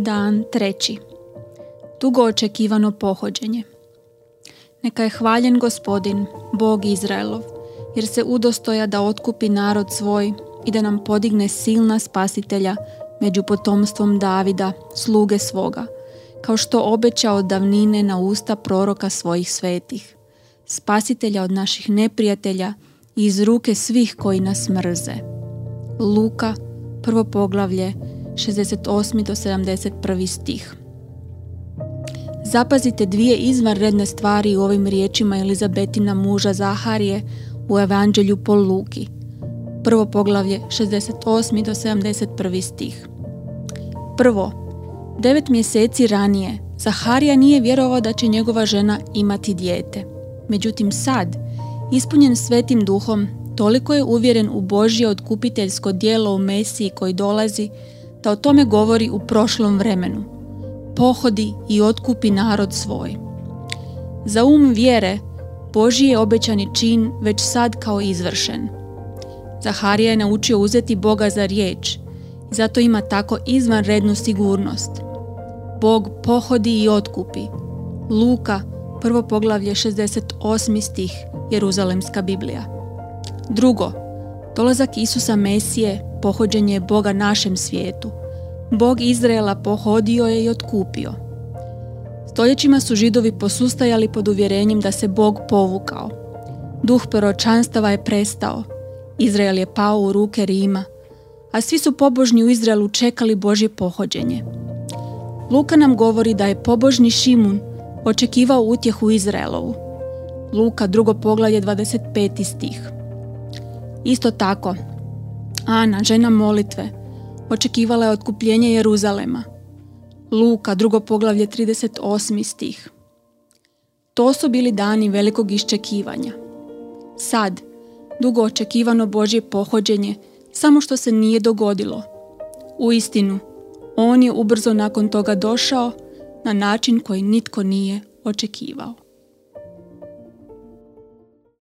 Dan 3. Dugo očekivano pohođenje. Neka je hvaljen Gospodin, Bog Izraelov, jer se udostoja da otkupi narod svoj i da nam podigne silna spasitelja među potomstvom Davida, sluge svoga, kao što obeća od davnine na usta proroka svojih svetih, spasitelja od naših neprijatelja i iz ruke svih koji nas mrze. Luka, 1. poglavlje, 68. do 71. stih. Zapazite dvije izvanredne stvari u ovim riječima Elizabetina muža Zaharije u evanđelju po Luki. 1. poglavlje, 68. do 71. stih. Prvo, 9 mjeseci ranije Zaharija nije vjerovao da će njegova žena imati dijete. Međutim sad, ispunjen Svetim Duhom, toliko je uvjeren u Božje otkupiteljsko djelo u Mesiji koji dolazi, da o tome govori u prošlom vremenu. Pohodi i otkupi narod svoj. Za um vjere, Božji je obećani čin već sad kao izvršen. Zaharija je naučio uzeti Boga za riječ i zato ima tako izvanrednu sigurnost. Bog pohodi i otkupi. Luka, 1. poglavlje, 68. stih, Jeruzalemska Biblija. Drugo, dolazak Isusa Mesije, pohođenje Boga našem svijetu. Bog Izraela pohodio je i otkupio. Stoljećima su Židovi posustajali pod uvjerenjem da se Bog povukao. Duh proročanstava je prestao. Izrael je pao u ruke Rima, a svi su pobožni u Izraelu čekali Božje pohođenje. Luka nam govori da je pobožni Šimun očekivao utjehu Izraelovu. Luka, 2. poglavlje, 25. stih. Isto tako, Ana, žena molitve, očekivala je otkupljenje Jeruzalema. Luka, 2. poglavlje, 38. stih. To su bili dani velikog iščekivanja. Sad, dugo očekivano Božje pohođenje, samo što se nije dogodilo. Uistinu, on je ubrzo nakon toga došao na način koji nitko nije očekivao.